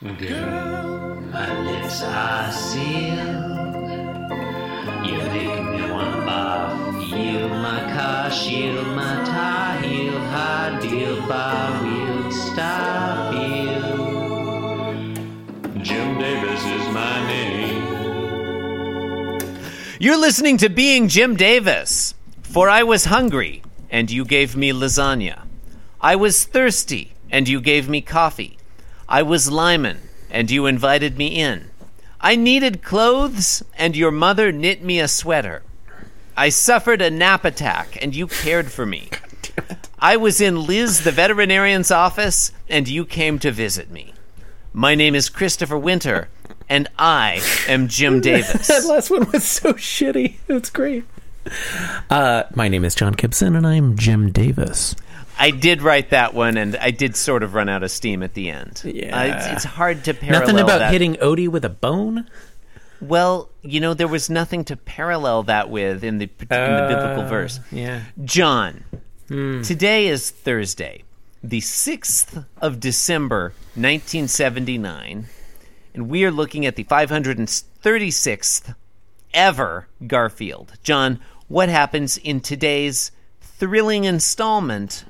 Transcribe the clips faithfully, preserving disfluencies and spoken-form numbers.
Girl, my lips are sealed. You make me wanna barf. Yield my car, shield my tie, heel, hard deal, bar wheel, stop you. Jim Davis is my name. You're listening to Being Jim Davis. For I was hungry, and you gave me lasagna. I was thirsty, and you gave me coffee. I was Lyman, and you invited me in. I needed clothes, and your mother knit me a sweater. I suffered a nap attack, and you cared for me. I was in Liz, the veterinarian's office, and you came to visit me. My name is Christopher Winter, and I am Jim Davis. That last one was so shitty. It's great. Uh, my name is John Gibson, and I'm Jim Davis. I did write that one, and I did sort of run out of steam at the end. Yeah, uh, it's, it's hard to parallel. Nothing about that. Hitting Odie with a bone? Well, you know, there was nothing to parallel that with in the, in uh, the biblical verse. Yeah, John, hmm. Today is Thursday, the sixth of December, nineteen seventy-nine, and we are looking at the five hundred thirty-sixth ever Garfield. John, what happens in today's thrilling installment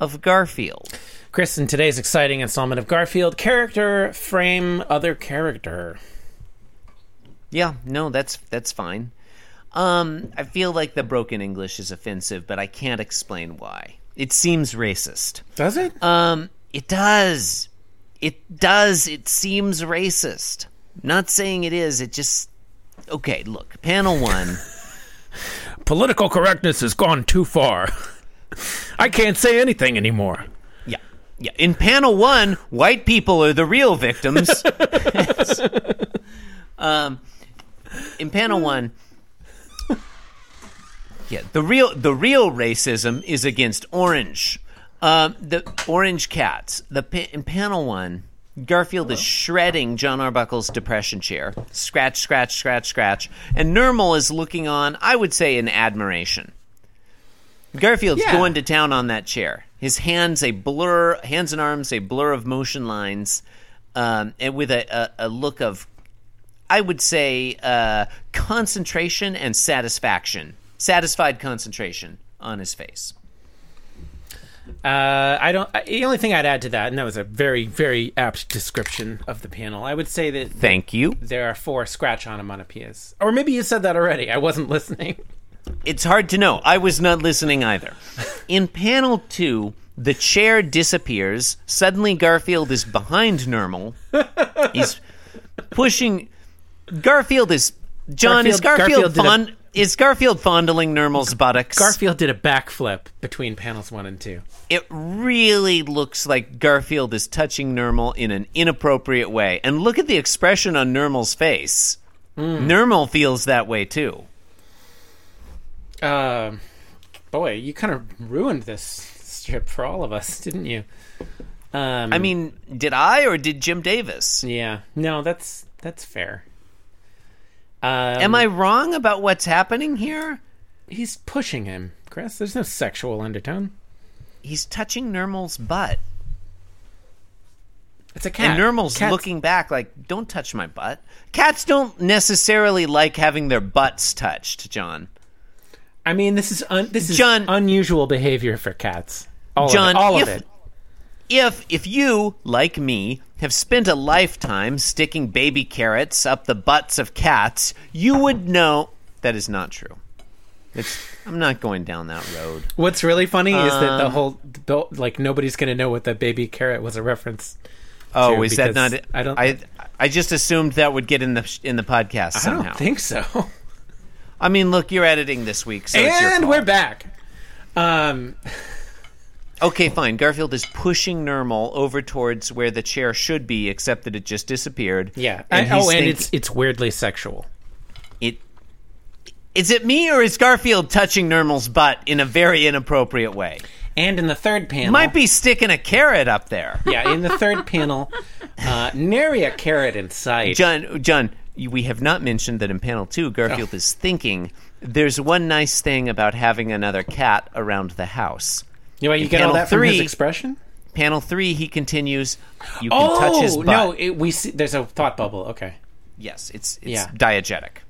of Garfield? Chris, in today's exciting installment of Garfield, character frame other character. Yeah, no, that's that's fine. Um, I feel like the broken English is offensive, but I can't explain why. It seems racist. Does it? Um, it does. It does. It seems racist. I'm not saying it is. It just... Okay, look. Panel one. Political correctness has gone too far. I can't say anything anymore. Yeah. Yeah. In panel one, white people are the real victims. um, in panel one, yeah, the real the real racism is against orange. Um, the orange cats. The pa- in panel one, Garfield is shredding John Arbuckle's depression chair. Scratch, scratch, scratch, scratch. And Nermal is looking on, I would say, in admiration. Garfield's yeah. going to town on that chair. His hands a blur, hands and arms a blur of motion lines, um, and with a, a, a look of, I would say, uh, concentration and satisfaction. Satisfied concentration on his face. Uh, I don't. The only thing I'd add to that, and that was a very, very apt description of the panel, I would say that. Thank you. There are four scratch onomatopoeias, or maybe you said that already. I wasn't listening. It's hard to know. I was not listening either. In panel two, the chair disappears. Suddenly, Garfield is behind Nermal. He's pushing. Garfield is John. Garfield, is Garfield, Garfield fond? A, is Garfield fondling Nermal's buttocks? Garfield did a backflip between panels one and two. It really looks like Garfield is touching Nermal in an inappropriate way. And look at the expression on Nermal's face. Mm. Nermal feels that way, too. Uh, boy, you kind of ruined this strip for all of us, didn't you? Um, I mean, did I or did Jim Davis? Yeah. No, that's that's fair. Um, Am I wrong about what's happening here? He's pushing him, Chris. There's no sexual undertone. He's touching Nermal's butt. It's a cat. And Nermal's Cats. looking back like, don't touch my butt. Cats don't necessarily like having their butts touched, John. I mean, this is un- this is John, unusual behavior for cats. All John, of it. All if, of it. If, if you, like me, have spent a lifetime sticking baby carrots up the butts of cats, you would know that is not true. It's, I'm not going down that road. What's really funny um, is that the whole, the, like, nobody's going to know what the baby carrot was a reference. Oh, to, is that not? I don't. I I just assumed that would get in the in the podcast somehow. I don't think so. I mean, look, you're editing this week, so and it's your fault. We're back. Um. Okay, fine. Garfield is pushing Nermal over towards where the chair should be, except that it just disappeared. Yeah. And I, oh, and it's it's weirdly sexual. It. Is it me or is Garfield touching Nermal's butt in a very inappropriate way? And in the third panel... Might be sticking a carrot up there. Yeah, in the third panel, uh, nary a carrot in sight. John, John, we have not mentioned that in panel two, Garfield oh. is thinking, there's one nice thing about having another cat around the house. You know, you in get all that three, from his expression? Panel three, he continues, you can oh, touch his butt. No, it, we see, there's a thought bubble. Okay. Yes, it's it's yeah. diegetic.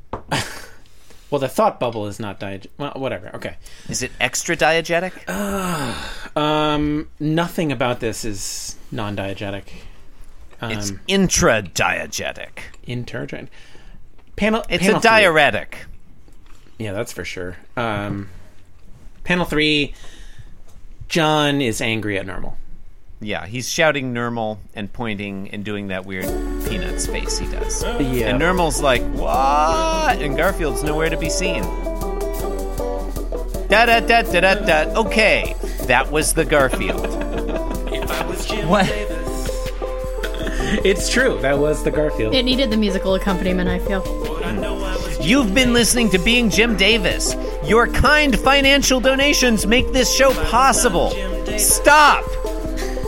Well, the thought bubble is not diegetic. Well, whatever. Okay. Is it extra diegetic? Uh, um, nothing about this is non-diegetic. Um, it's intra-diegetic. Inter-diegetic. Panel, it's panel a three. Diuretic. Yeah, that's for sure. Um, panel three, John is angry at Nermal. Yeah, he's shouting Nermal and pointing and doing that weird Peanuts face he does. Yeah. And Nermal's like, what? And Garfield's nowhere to be seen. Da-da-da-da-da-da. Okay, that was the Garfield. If I was Jim what? Davis. It's true, that was the Garfield. It needed the musical accompaniment, I feel. You've been listening to Being Jim Davis. Your kind financial donations make this show possible. Stop!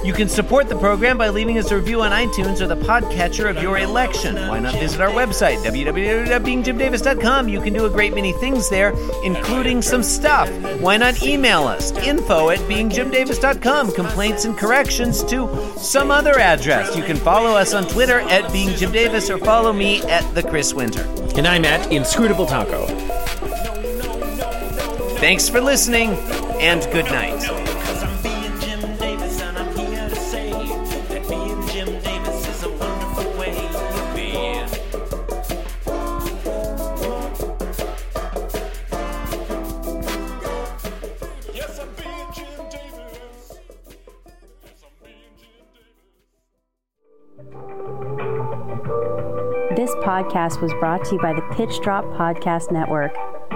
You can support the program by leaving us a review on iTunes or the podcatcher of your election. Why not visit our website, w w w dot being jim davis dot com. You can do a great many things there, including some stuff. Why not email us, info at being jim davis dot com, complaints and corrections to some other address. You can follow us on Twitter at beingjimdavis or follow me at the Chris Winter. And I'm at Inscrutable Taco. Thanks for listening, and good night. This podcast was brought to you by the Pitch Drop Podcast Network.